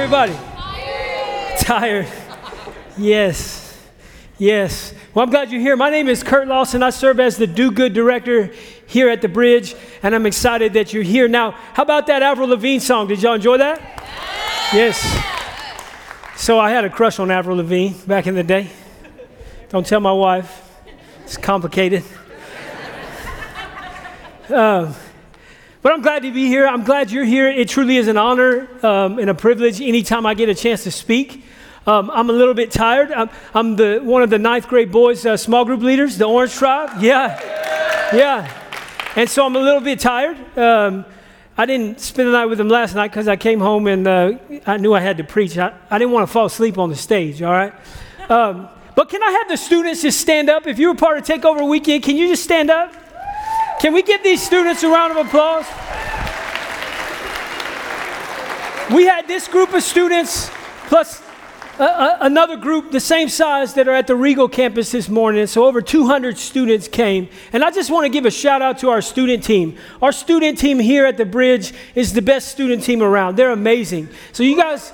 everybody? Tired. Yes. Yes. Well, I'm glad you're here. My name is Kurt Lawson. I serve as the do-good director here at the Bridge, and I'm excited that you're here. Now, how about that Avril Lavigne song? Did y'all enjoy that? Yes. So I had a crush on Avril Lavigne back in the day. Don't tell my wife. It's complicated. But I'm glad to be here. I'm glad you're here. It truly is an honor and a privilege anytime I get a chance to speak. I'm a little bit tired. I'm one of the ninth grade boys' small group leaders, the Orange Tribe. Yeah. And so I'm a little bit tired. I didn't spend the night with them last night because I came home and I knew I had to preach. I didn't want to fall asleep on the stage, all right? But can I have the students just stand up? If you're a part of TakeOver Weekend, can you just stand up? Can we give these students a round of applause? We had this group of students plus another group the same size that are at the Regal campus this morning. So over 200 students came. And I just want to give a shout out to our student team. Our student team here at the Bridge is the best student team around. They're amazing. So you guys,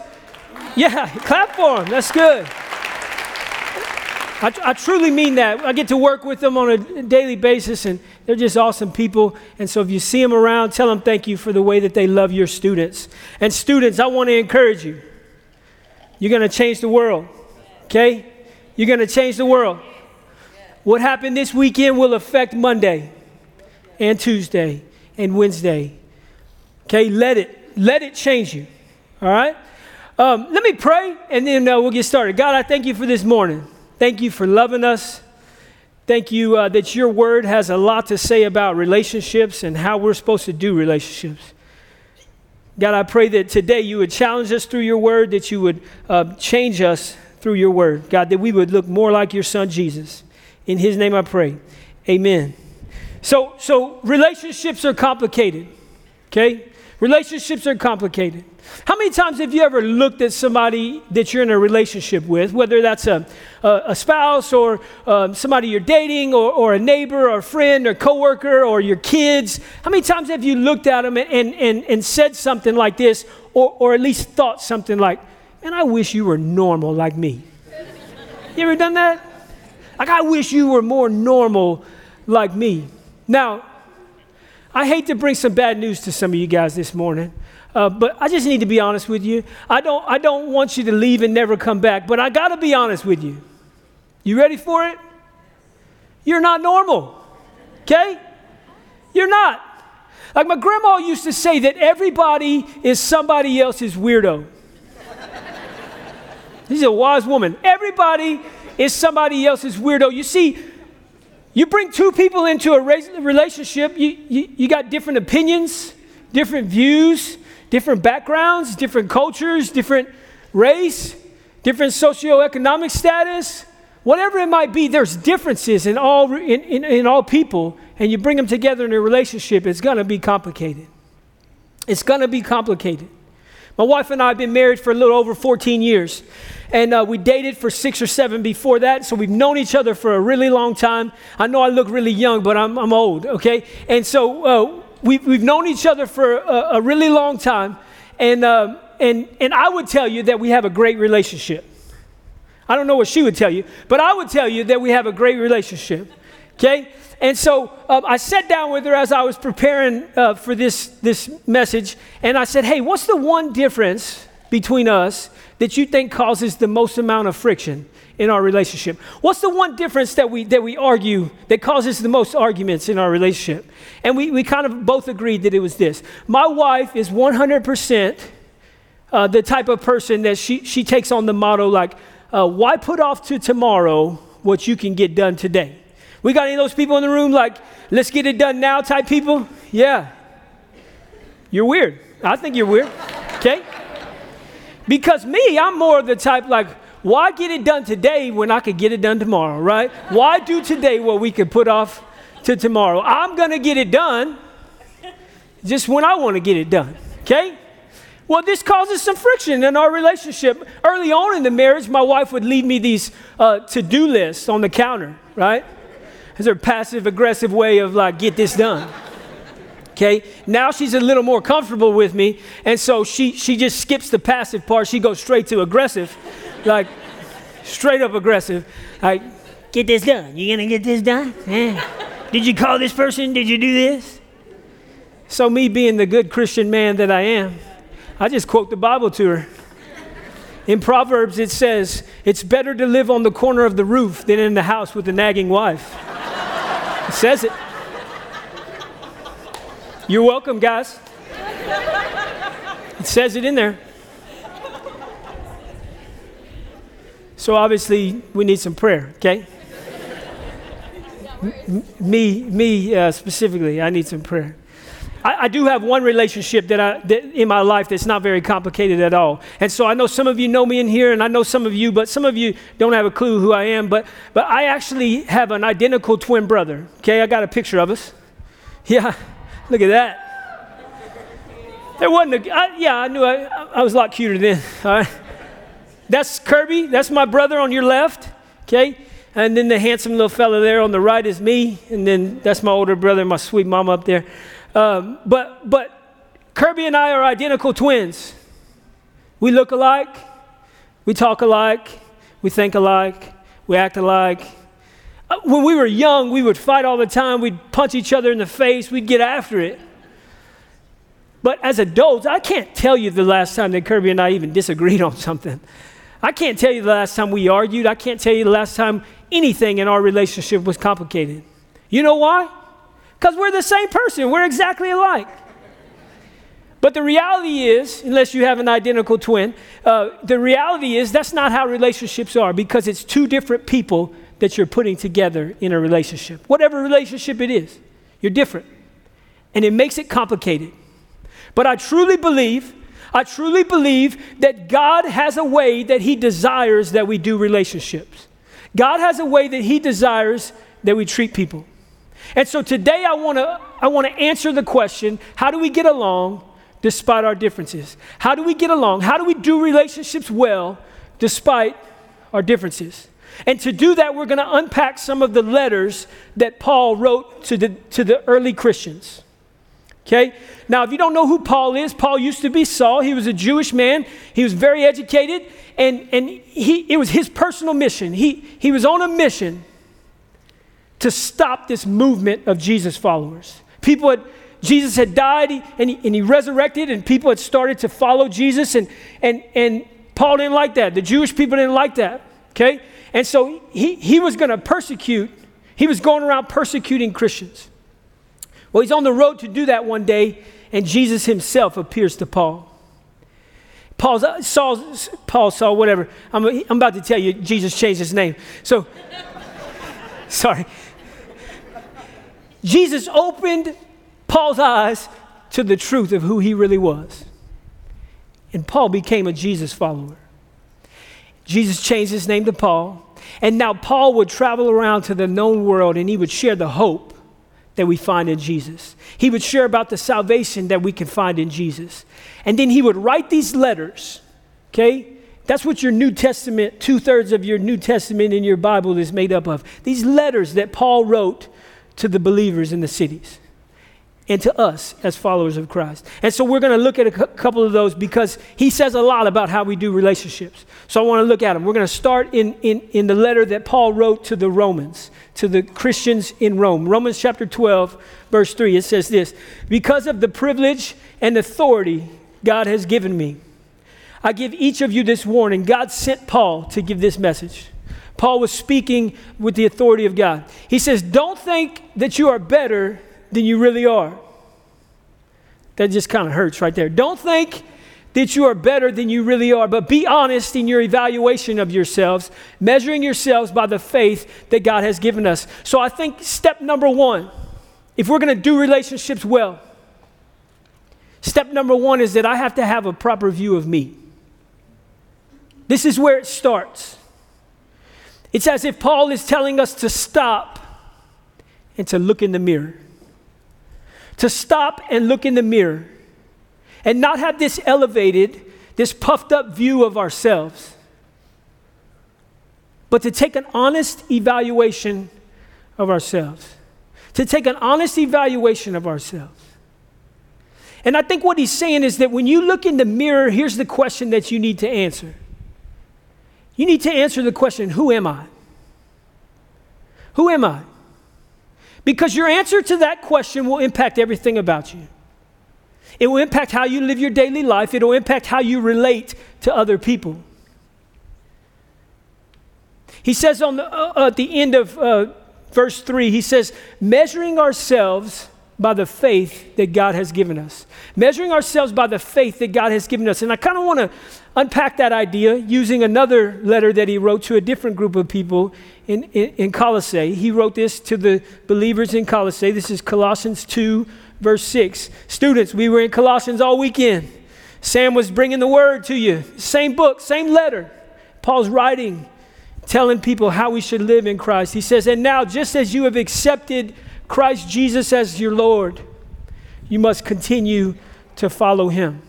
yeah, clap for them. That's good. I truly mean that. I get to work with them on a daily basis, and they're just awesome people. And so if you see them around, tell them thank you for the way that they love your students. And students, I want to encourage you. You're going to change the world, okay? You're going to change the world. What happened this weekend will affect Monday and Tuesday and Wednesday, okay? Let it change you, all right? Let me pray, and then we'll get started. God, I thank you for this morning. Thank you for loving us. Thank you that your word has a lot to say about relationships and how we're supposed to do relationships. God, I pray that today you would challenge us through your word, that you would change us through your word. God, that we would look more like your son, Jesus. In his name I pray. Amen. So relationships are complicated, okay? Relationships are complicated. How many times have you ever looked at somebody that you're in a relationship with, whether that's a spouse or somebody you're dating or a neighbor or a friend or coworker or your kids? How many times have you looked at them and said something like this or at least thought something like, man, I wish you were normal like me. You ever done that? Like, I wish you were more normal like me. Now, I hate to bring some bad news to some of you guys this morning, but I just need to be honest with you. I don't want you to leave and never come back, but I got to be honest with you. You ready for it? You're not normal, okay? You're not. Like my grandma used to say that everybody is somebody else's weirdo. She's a wise woman. Everybody is somebody else's weirdo. You see, you bring two people into a relationship, you got different opinions, different views, different backgrounds, different cultures, different race, different socioeconomic status, whatever it might be. There's differences in all people, and you bring them together in a relationship. It's going to be complicated. It's going to be complicated. My wife and I have been married for a little over 14 years, and we dated for 6 or 7 before that, so we've known each other for a really long time. I know I look really young, but I'm old, okay? And so we've known each other for a really long time, and I would tell you that we have a great relationship. I don't know what she would tell you, but I would tell you that we have a great relationship, okay? And so I sat down with her as I was preparing for this message, and I said, hey, what's the one difference between us that you think causes the most amount of friction in our relationship? What's the one difference that we argue that causes the most arguments in our relationship? And we kind of both agreed that it was this. My wife is 100% the type of person that she takes on the motto like, why put off to tomorrow what you can get done today? We got any of those people in the room like, let's get it done now type people? Yeah. You're weird. I think you're weird, okay? Because me, I'm more of the type like, why get it done today when I could get it done tomorrow, right? Why do today what we could put off to tomorrow? I'm going to get it done just when I want to get it done, okay? Well, this causes some friction in our relationship. Early on in the marriage, my wife would leave me these to-do lists on the counter, right? It's her passive-aggressive way of, like, get this done. okay? Now she's a little more comfortable with me, and so she just skips the passive part. She goes straight to aggressive, like straight up aggressive. Like, get this done. You gonna get this done? Yeah. Did you call this person? Did you do this? So me being the good Christian man that I am, I just quote the Bible to her. In Proverbs, it says, it's better to live on the corner of the roof than in the house with a nagging wife. It says it. You're welcome, guys. It says it in there. So obviously, we need some prayer, okay? Me specifically, I need some prayer. I do have one relationship that in my life that's not very complicated at all. And so I know some of you know me in here, and I know some of you, but some of you don't have a clue who I am. But I actually have an identical twin brother, okay? I got a picture of us. Yeah, look at that. There wasn't I knew I was a lot cuter then, all right? That's Kirby. That's my brother on your left, okay? And then the handsome little fella there on the right is me, and then that's my older brother and my sweet mama up there. But Kirby and I are identical twins. We look alike, we talk alike, we think alike, we act alike. When we were young, we would fight all the time. We'd punch each other in the face. We'd get after it. But as adults, I can't tell you the last time that Kirby and I even disagreed on something. I can't tell you the last time we argued. I can't tell you the last time anything in our relationship was complicated. You know why? Because we're the same person. We're exactly alike. But the reality is, unless you have an identical twin, the reality is that's not how relationships are, because it's two different people that you're putting together in a relationship. Whatever relationship it is, you're different. And it makes it complicated. But I truly believe that God has a way that He desires that we do relationships. God has a way that He desires that we treat people. And so today I want to answer the question, how do we get along despite our differences? How do we get along? How do we do relationships well despite our differences? And to do that, we're going to unpack some of the letters that Paul wrote to the early Christians. Okay? Now, if you don't know who Paul is, Paul used to be Saul. He was a Jewish man. He was very educated, and it was his personal mission. He was on a mission to stop this movement of Jesus followers. Jesus had died, and he resurrected, and people had started to follow Jesus, and Paul didn't like that. The Jewish people didn't like that, okay? And so he was going to persecute. He was going around persecuting Christians. Well, he's on the road to do that one day, and Jesus himself appears to Paul. Paul, Saul, whatever. I'm about to tell you, Jesus changed his name. So... Sorry. Jesus opened Paul's eyes to the truth of who he really was. And Paul became a Jesus follower. Jesus changed his name to Paul. And now Paul would travel around to the known world, and he would share the hope that we find in Jesus. He would share about the salvation that we can find in Jesus. And then he would write these letters, okay? That's what your New Testament, 2/3 of your New Testament in your Bible is made up of. These letters that Paul wrote to the believers in the cities and to us as followers of Christ. And so we're going to look at a couple of those because he says a lot about how we do relationships. So I want to look at them. We're going to start in the letter that Paul wrote to the Romans, to the Christians in Rome. Romans chapter 12, verse 3, it says this, "Because of the privilege and authority God has given me, I give each of you this warning." God sent Paul to give this message. Paul was speaking with the authority of God. He says, "Don't think that you are better than you really are." That just kind of hurts right there. Don't think that you are better than you really are, but be honest in your evaluation of yourselves, measuring yourselves by the faith that God has given us. So I think step number one, if we're going to do relationships well, step number one is that I have to have a proper view of me. This is where it starts. It's as if Paul is telling us to stop and to look in the mirror. To stop and look in the mirror and not have this elevated, this puffed up view of ourselves, but to take an honest evaluation of ourselves. To take an honest evaluation of ourselves. And I think what he's saying is that when you look in the mirror, here's the question that you need to answer. You need to answer the question, who am I? Who am I? Because your answer to that question will impact everything about you. It will impact how you live your daily life. It will impact how you relate to other people. He says on at the end of verse 3, he says, measuring ourselves by the faith that God has given us. Measuring ourselves by the faith that God has given us. And I kind of want to unpack that idea using another letter that he wrote to a different group of people in Colossae. He wrote this to the believers in Colossae. This is Colossians 2, verse 6. Students, we were in Colossians all weekend. Sam was bringing the word to you. Same book, same letter. Paul's writing, telling people how we should live in Christ. He says, and now just as you have accepted Christ Jesus as your Lord, you must continue to follow him.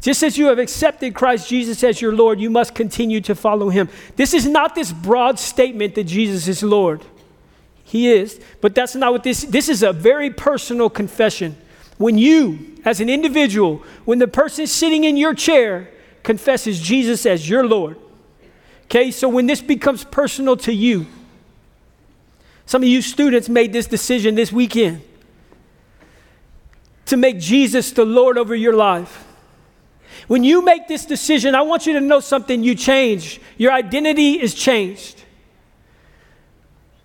Just as you have accepted Christ Jesus as your Lord, you must continue to follow him. This is not this broad statement that Jesus is Lord. He is, but that's not what this is a very personal confession. When you, as an individual, when the person sitting in your chair confesses Jesus as your Lord, okay, so when this becomes personal to you, some of you students made this decision this weekend to make Jesus the Lord over your life. When you make this decision, I want you to know something. You change. Your identity is changed.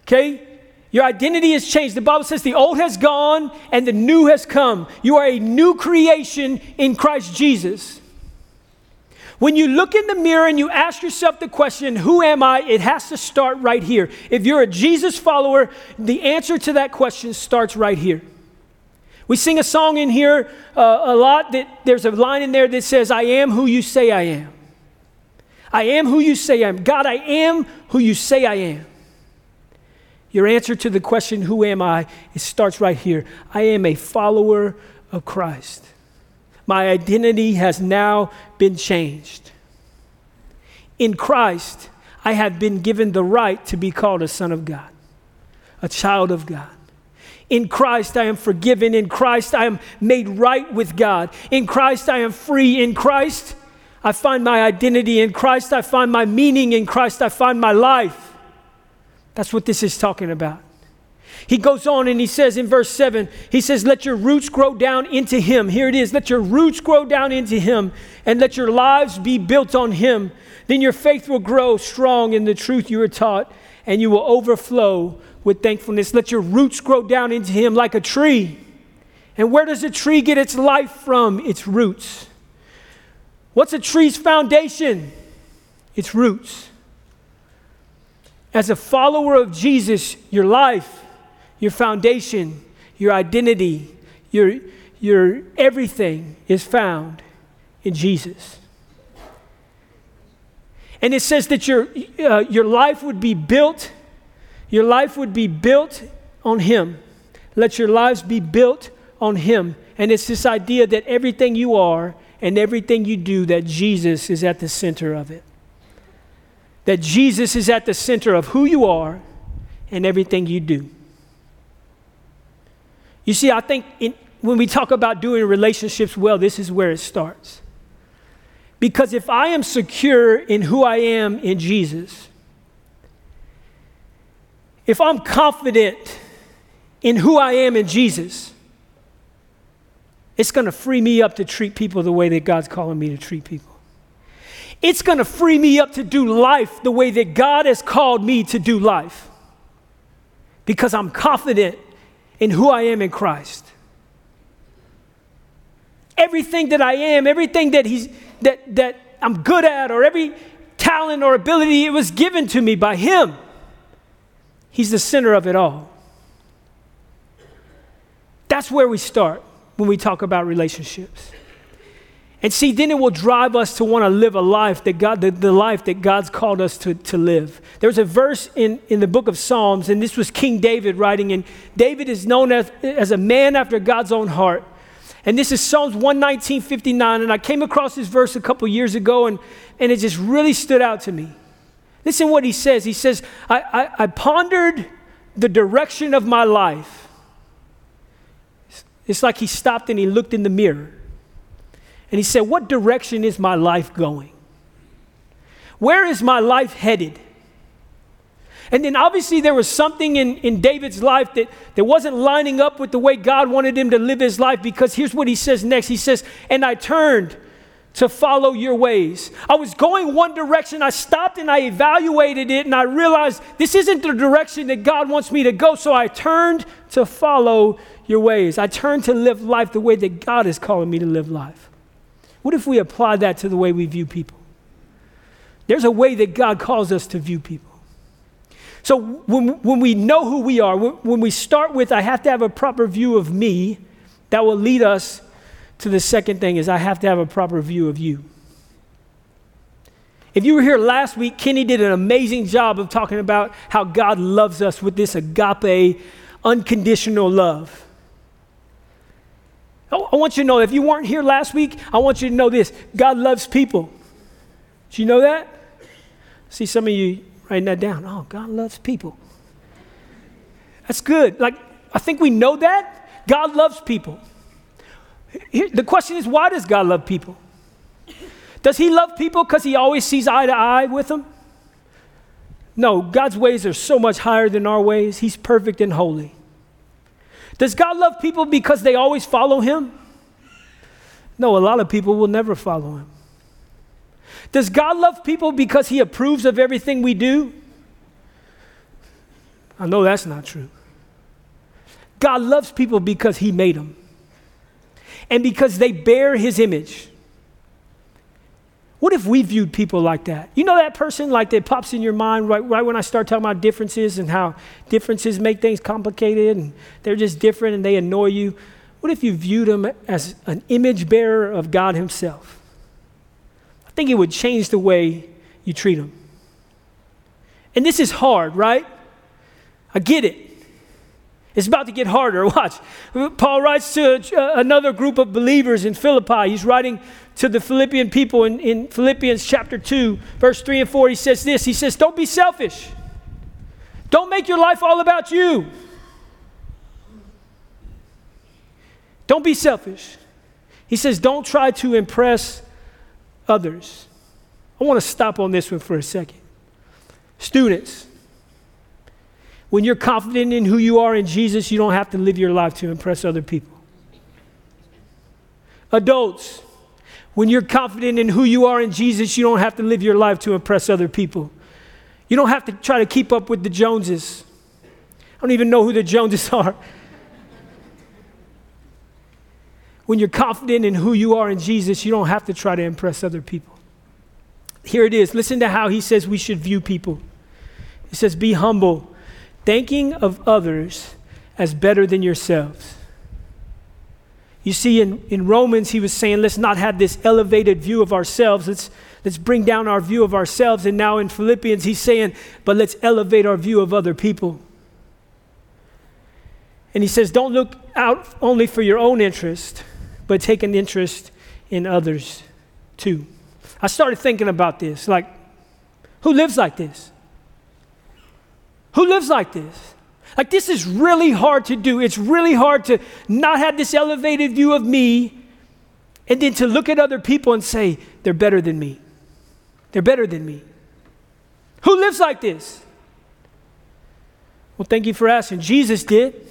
Okay? Your identity is changed. The Bible says the old has gone and the new has come. You are a new creation in Christ Jesus. When you look in the mirror and you ask yourself the question, who am I? It has to start right here. If you're a Jesus follower, the answer to that question starts right here. We sing a song in here a lot that there's a line in there that says, I am who you say I am. I am who you say I am. God, I am who you say I am. Your answer to the question, who am I? It starts right here. I am a follower of Christ. My identity has now been changed. In Christ, I have been given the right to be called a son of God, a child of God. In Christ, I am forgiven. In Christ, I am made right with God. In Christ, I am free. In Christ, I find my identity. In Christ, I find my meaning. In Christ, I find my life. That's what this is talking about. He goes on and he says in verse 7, he says, let your roots grow down into him. Here it is. Let your roots grow down into him and let your lives be built on him. Then your faith will grow strong in the truth you were taught and you will overflow with thankfulness. Let your roots grow down into him like a tree. And where does a tree get its life from? Its roots. What's a tree's foundation? Its roots. As a follower of Jesus, your life, your foundation, your identity, your everything is found in Jesus. And it says that your life would be built, your life would be built on him. Let your lives be built on him. And it's this idea that everything you are and everything you do, that Jesus is at the center of it. That Jesus is at the center of who you are and everything you do. You see, I think when we talk about doing relationships well, this is where it starts. Because if I am secure in who I am in Jesus, if I'm confident in who I am in Jesus, it's going to free me up to treat people the way that God's calling me to treat people. It's going to free me up to do life the way that God has called me to do life. Because I'm confident in who I am in Christ. Everything that I am, everything that that I'm good at, or every talent or ability, it was given to me by him. He's the center of it all. That's where we start when we talk about relationships. And see, then it will drive us to want to live a life that God, the life that God's called us to live. There's a verse in the book of Psalms, and this was King David writing, and David is known as a man after God's own heart. And this is Psalms 119, 59, and I came across this verse a couple years ago, and it just really stood out to me. Listen to what he says. He says, I pondered the direction of my life. It's like he stopped and he looked in the mirror and he said, what direction is my life going? Where is my life headed? And then obviously there was something in David's life that wasn't lining up with the way God wanted him to live his life, because here's what he says next. He says, and I turned to follow your ways. I was going one direction. I stopped and I evaluated it and I realized this isn't the direction that God wants me to go. So I turned to follow your ways. I turned to live life the way that God is calling me to live life. What if we apply that to the way we view people? There's a way that God calls us to view people. So when we know who we are, when we start with, I have to have a proper view of me, that will lead us to the second thing, is I have to have a proper view of you. If you were here last week, Kenny did an amazing job of talking about how God loves us with this agape, unconditional love. I want you to know, if you weren't here last week, I want you to know this: God loves people. Do you know that? See, some of you writing that down. Oh, God loves people. That's good. Like, I think we know that. God loves people. The question is, why does God love people? Does he love people because he always sees eye to eye with them? No, God's ways are so much higher than our ways. He's perfect and holy. Does God love people because they always follow him? No, a lot of people will never follow him. Does God love people because he approves of everything we do? I know that's not true. God loves people because he made them, and because they bear his image. What if we viewed people like that? You know that person like that pops in your mind right when I start talking about differences and how differences make things complicated and they're just different and they annoy you. What if you viewed them as an image bearer of God himself? I think it would change the way you treat them. And this is hard, right? I get it. It's about to get harder. Watch. Paul writes to another group of believers in Philippi. He's writing to the Philippian people in Philippians chapter 2, verse 3 and 4. He says this. He says, don't be selfish. Don't make your life all about you. Don't be selfish. He says, don't try to impress others. I want to stop on this one for a second. Students, when you're confident in who you are in Jesus, you don't have to live your life to impress other people. Adults, when you're confident in who you are in Jesus, you don't have to live your life to impress other people. You don't have to try to keep up with the Joneses. I don't even know who the Joneses are. When you're confident in who you are in Jesus, you don't have to try to impress other people. Here it is. Listen to how he says we should view people. He says, be humble, thinking of others as better than yourselves. You see, in Romans, he was saying, let's not have this elevated view of ourselves. Let's bring down our view of ourselves. And now in Philippians, he's saying, but let's elevate our view of other people. And he says, don't look out only for your own interest, but take an interest in others too. I started thinking about this, like, who lives like this? Who lives like this? Like, this is really hard to do. It's really hard to not have this elevated view of me and then to look at other people and say, they're better than me. They're better than me. Who lives like this? Well, thank you for asking. Jesus did.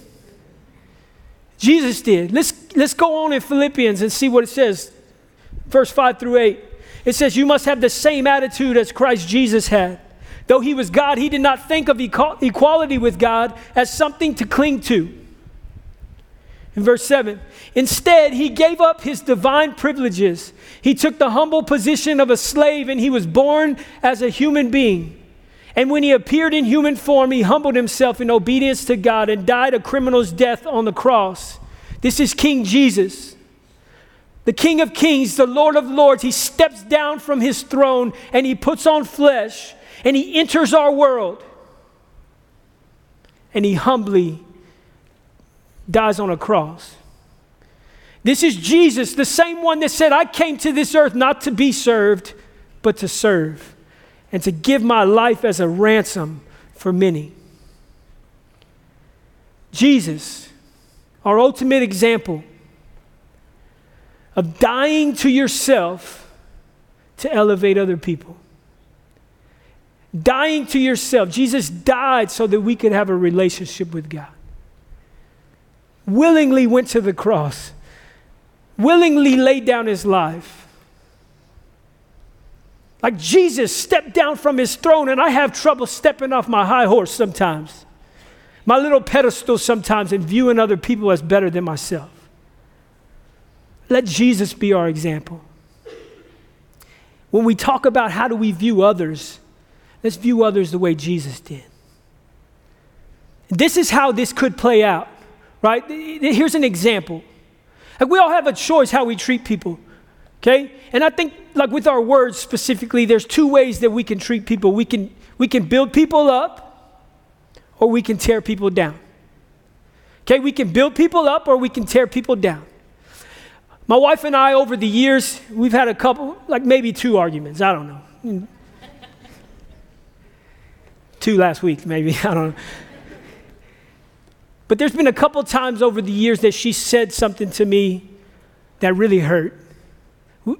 Jesus did. Let's go on in Philippians and see what it says. Verse 5 through 8. It says, you must have the same attitude as Christ Jesus had. Though he was God, he did not think of equality with God as something to cling to. In verse 7, instead, he gave up his divine privileges. He took the humble position of a slave, and he was born as a human being. And when he appeared in human form, he humbled himself in obedience to God and died a criminal's death on the cross. This is King Jesus. The King of Kings, the Lord of Lords. He steps down from his throne, and he puts on flesh, and he enters our world, and he humbly dies on a cross. This is Jesus, the same one that said, I came to this earth not to be served, but to serve, and to give my life as a ransom for many. Jesus, our ultimate example of dying to yourself to elevate other people. Dying to yourself. Jesus died so that we could have a relationship with God. Willingly went to the cross. Willingly laid down his life. Like Jesus stepped down from his throne, and I have trouble stepping off my high horse sometimes. My little pedestal sometimes, and viewing other people as better than myself. Let Jesus be our example. When we talk about how do we view others, let's view others the way Jesus did. This is how this could play out, right? Here's an example. Like, we all have a choice how we treat people, okay? And I think, like, with our words specifically, there's two ways that we can treat people. We can build people up, or we can tear people down. Okay, we can build people up, or we can tear people down. My wife and I, over the years, we've had a couple, like maybe two arguments, I don't know. Two last week, maybe, I don't know. But there's been a couple times over the years that she said something to me that really hurt.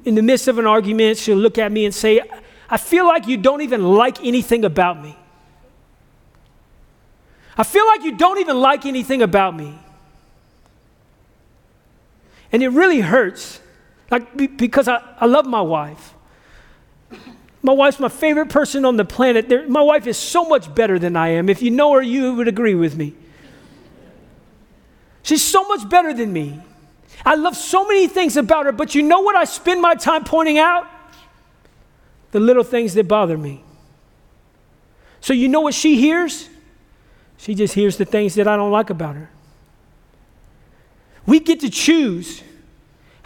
In the midst of an argument, she'll look at me and say, I feel like you don't even like anything about me. I feel like you don't even like anything about me. And it really hurts, like, because I love my wife. My wife's my favorite person on the planet. My wife is so much better than I am. If you know her, you would agree with me. She's so much better than me. I love so many things about her, but you know what I spend my time pointing out? The little things that bother me. So you know what she hears? She just hears the things that I don't like about her. We get to choose.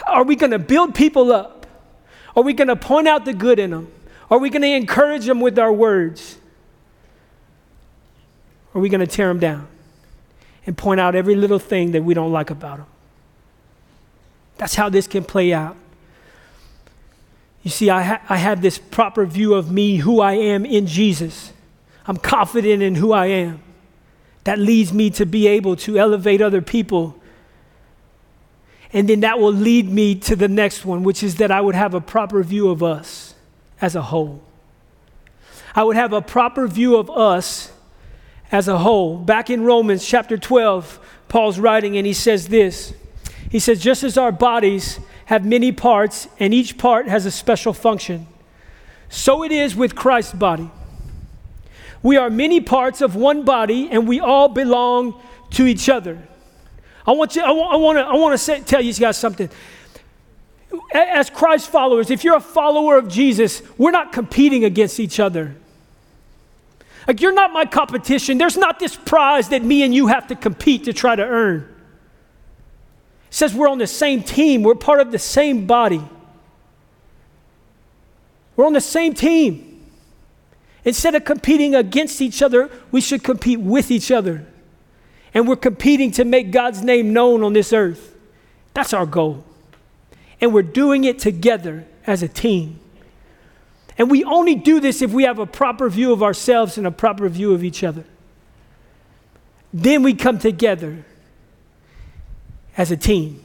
Are we going to build people up? Are we going to point out the good in them? Are we going to encourage them with our words? Are we going to tear them down and point out every little thing that we don't like about them? That's how this can play out. You see, I have this proper view of me, who I am in Jesus. I'm confident in who I am. That leads me to be able to elevate other people. And then that will lead me to the next one, which is that I would have a proper view of us as a whole. I would have a proper view of us as a whole. Back in Romans chapter 12, Paul's writing, and he says this. He says, just as our bodies have many parts and each part has a special function, so it is with Christ's body. We are many parts of one body, and we all belong to each other. I want to tell you guys something. As Christ followers, if you're a follower of Jesus, we're not competing against each other. Like, you're not my competition. There's not this prize that me and you have to compete to try to earn. It says we're on the same team. We're part of the same body. We're on the same team. Instead of competing against each other, we should compete with each other. And we're competing to make God's name known on this earth. That's our goal. And we're doing it together as a team. And we only do this if we have a proper view of ourselves and a proper view of each other. Then we come together as a team.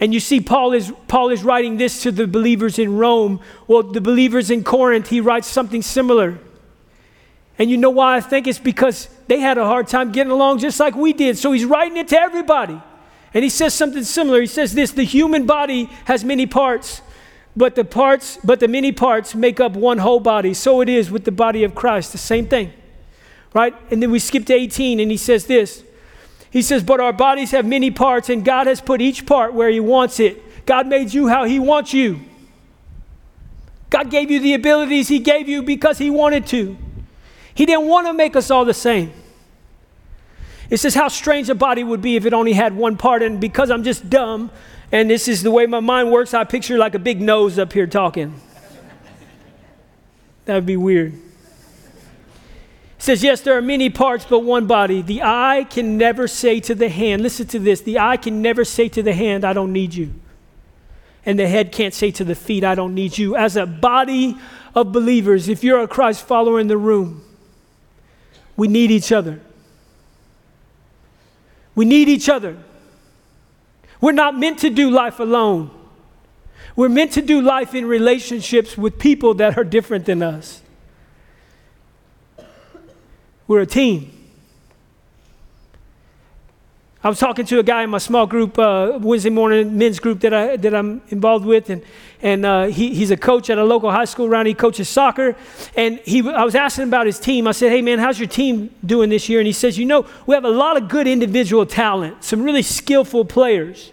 And you see, Paul is writing this to the believers in Rome. Well, the believers in Corinth, he writes something similar. And you know why I think? It's because they had a hard time getting along just like we did. So he's writing it to everybody. And he says something similar. He says this, the human body has many parts, but the many parts make up one whole body. So it is with the body of Christ, the same thing, right? And then we skip to 18, and he says this. He says, but our bodies have many parts, and God has put each part where he wants it. God made you how he wants you. God gave you the abilities he gave you because he wanted to. He didn't want to make us all the same. It says how strange a body would be if it only had one part. And because I'm just dumb, and this is the way my mind works, I picture like a big nose up here talking. That would be weird. It says, yes, there are many parts, but one body. The eye can never say to the hand, listen to this, the eye can never say to the hand, I don't need you. And the head can't say to the feet, I don't need you. As a body of believers, if you're a Christ follower in the room, we need each other. We need each other. We're not meant to do life alone. We're meant to do life in relationships with people that are different than us. We're a team. I was talking to a guy in my small group, Wednesday morning men's group that I'm involved with, and he's a coach at a local high school around. He coaches soccer, and I was asking him about his team. I said, "Hey man, how's your team doing this year?" And he says, "You know, we have a lot of good individual talent, some really skillful players,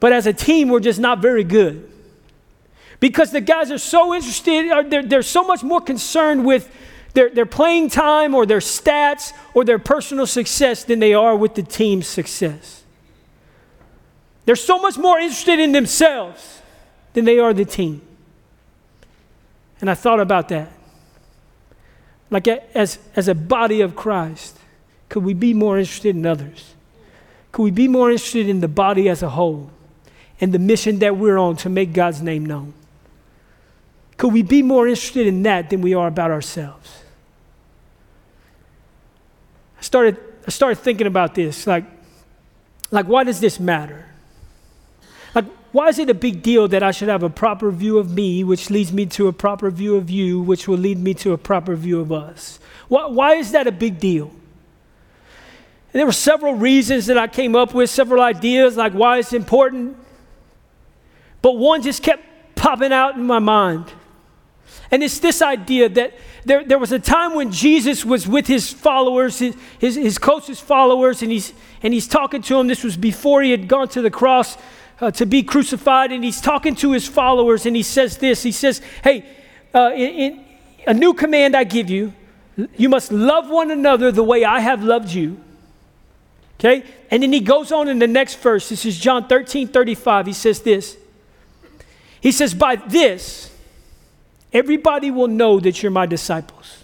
but as a team, we're just not very good because the guys are so interested, or they're so much more concerned with their playing time or their stats or their personal success than they are with the team's success. They're so much more interested in themselves than they are the team." And I thought about that. Like as a body of Christ, could we be more interested in others? Could we be more interested in the body as a whole and the mission that we're on to make God's name known? Could we be more interested in that than we are about ourselves? I started thinking about this, like why does this matter? Like, why is it a big deal that I should have a proper view of me, which leads me to a proper view of you, which will lead me to a proper view of us? Why is that a big deal? And there were several reasons that I came up with, several ideas, like why it's important, but one just kept popping out in my mind. And it's this idea that there was a time when Jesus was with his followers, his closest followers, and he's talking to them. This was before he had gone to the cross to be crucified, and he's talking to his followers, and he says this. He says, "Hey, a new command I give you. You must love one another the way I have loved you." Okay? And then he goes on in the next verse. This is John 13:35. He says this. He says, "By this, everybody will know that you're my disciples.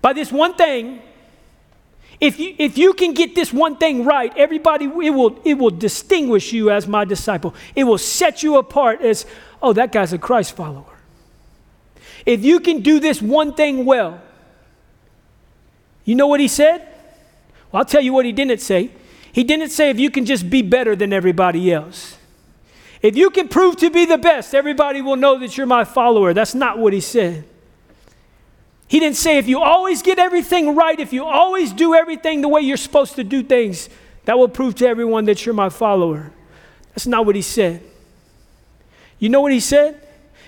By this one thing, if you can get this one thing right, everybody, it will distinguish you as my disciple. It will set you apart as, oh, that guy's a Christ follower. If you can do this one thing well." You know what he said? Well, I'll tell you what he didn't say. He didn't say if you can just be better than everybody else. If you can prove to be the best, everybody will know that you're my follower. That's not what he said. He didn't say if you always get everything right, if you always do everything the way you're supposed to do things, that will prove to everyone that you're my follower. That's not what he said. You know what he said?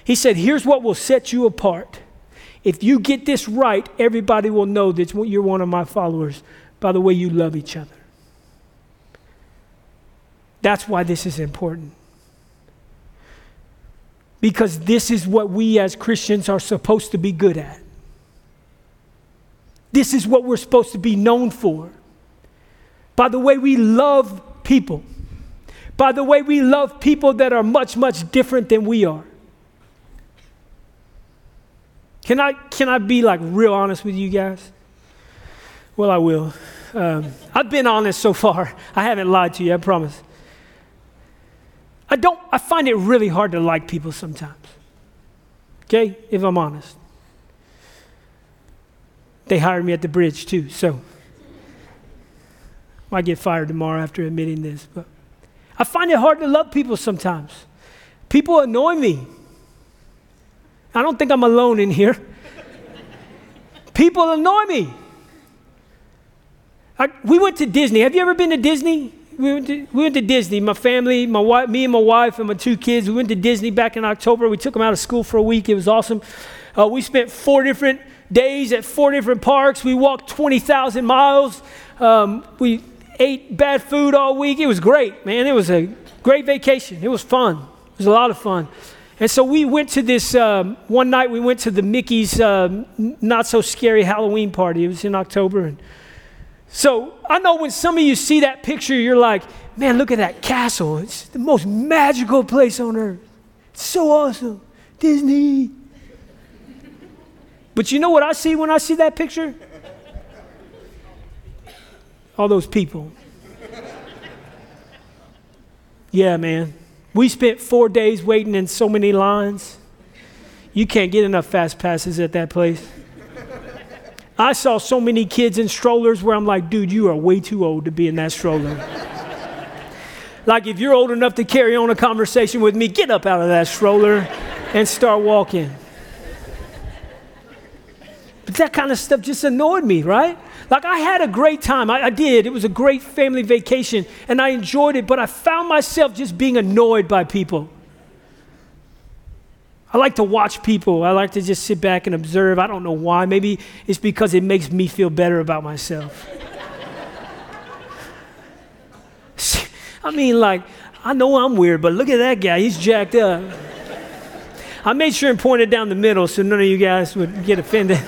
He said, here's what will set you apart. If you get this right, everybody will know that you're one of my followers by the way you love each other. That's why this is important. Because this is what we as Christians are supposed to be good at. This is what we're supposed to be known for. By the way we love people. By the way we love people that are much, much different than we are. Can I be like real honest with you guys? Well, I will. I've been honest so far. I haven't lied to you, I promise. I find it really hard to like people sometimes, okay, if I'm honest. They hired me at the bridge too, so I might get fired tomorrow after admitting this, but I find it hard to love people sometimes. People annoy me. I don't think I'm alone in here. People annoy me. We went to Disney. Have you ever been to Disney? We went to Disney, my family, my wife, me and my wife and my two kids. We went to Disney back in October. We took them out of school for a week. It was awesome. We spent 4 different days at 4 different parks. We walked 20,000 miles. We ate bad food all week. It was great, man. It was a great vacation. It was fun. It was a lot of fun. And so we went to this, one night we went to the Mickey's Not So Scary Halloween party. It was in October, and so I know when some of you see that picture, you're like, man, look at that castle. It's the most magical place on earth. It's so awesome. Disney. But you know what I see when I see that picture? All those people. Yeah, man. We spent 4 days waiting in so many lines. You can't get enough fast passes at that place. I saw so many kids in strollers where I'm like, dude, you are way too old to be in that stroller. Like if you're old enough to carry on a conversation with me, get up out of that stroller and start walking. But that kind of stuff just annoyed me, right? Like I had a great time. I did. It was a great family vacation and I enjoyed it, but I found myself just being annoyed by people. I like to watch people. I like to just sit back and observe. I don't know why. Maybe it's because it makes me feel better about myself. I mean, like, I know I'm weird, but look at that guy. He's jacked up. I made sure and pointed down the middle so none of you guys would get offended.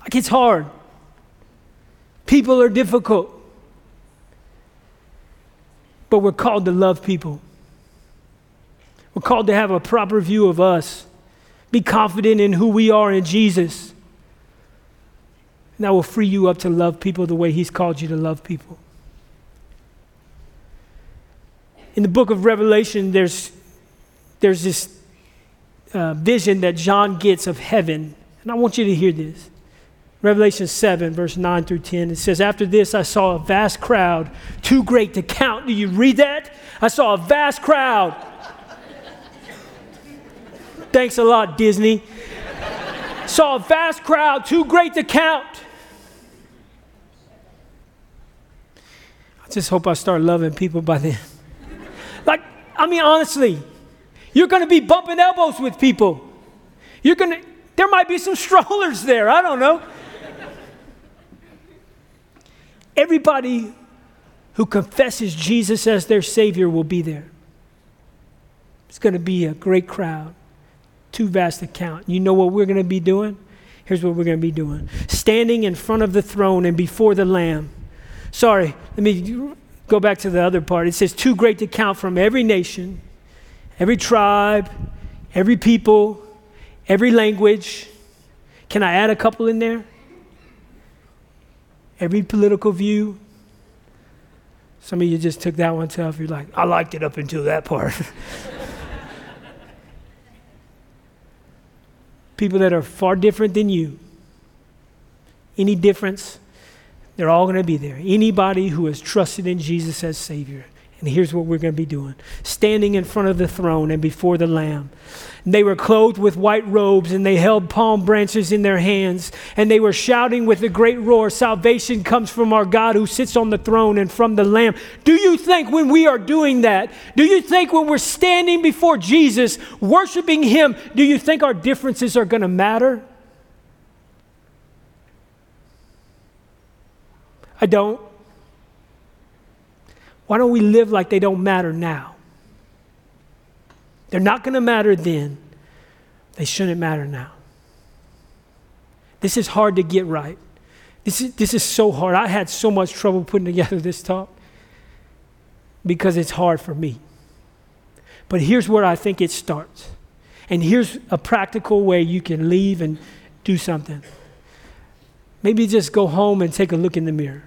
Like, it's hard. People are difficult. But we're called to love people. We're called to have a proper view of us. Be confident in who we are in Jesus. And that will free you up to love people the way he's called you to love people. In the book of Revelation, there's this vision that John gets of heaven. And I want you to hear this. Revelation 7, verse 9 through 10. It says, "After this, I saw a vast crowd, too great to count." Do you read that? I saw a vast crowd. Thanks a lot, Disney. Saw a vast crowd, too great to count. I just hope I start loving people by then. Like, I mean, honestly, you're going to be bumping elbows with people. There might be some strollers there. I don't know. Everybody who confesses Jesus as their Savior will be there. It's going to be a great crowd. Too vast to count. You know what we're going to be doing? Here's what we're going to be doing. Standing in front of the throne and before the Lamb. Sorry, let me go back to the other part. It says, too great to count, from every nation, every tribe, every people, every language. Can I add a couple in there? Every political view. Some of you just took that one tough. You're like, I liked it up until that part. People that are far different than you. Any difference, they're all going to be there. Anybody who has trusted in Jesus as Savior. And here's what we're going to be doing. Standing in front of the throne and before the Lamb. And they were clothed with white robes, and they held palm branches in their hands. And they were shouting with a great roar, "Salvation comes from our God who sits on the throne and from the Lamb." Do you think when we are doing that, do you think when we're standing before Jesus, worshiping him, do you think our differences are going to matter? I don't. Why don't we live like they don't matter now? They're not going to matter then. They shouldn't matter now. This is hard to get right. This is so hard. I had so much trouble putting together this talk because it's hard for me. But here's where I think it starts. And here's a practical way you can leave and do something. Maybe just go home and take a look in the mirror.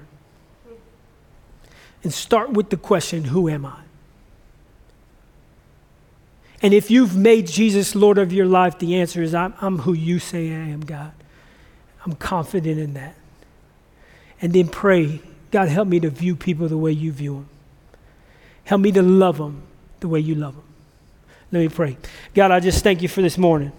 And start with the question, who am I? And if you've made Jesus Lord of your life, the answer is, I'm who you say I am, God. I'm confident in that. And then pray, God, help me to view people the way you view them. Help me to love them the way you love them. Let me pray. God, I just thank you for this morning.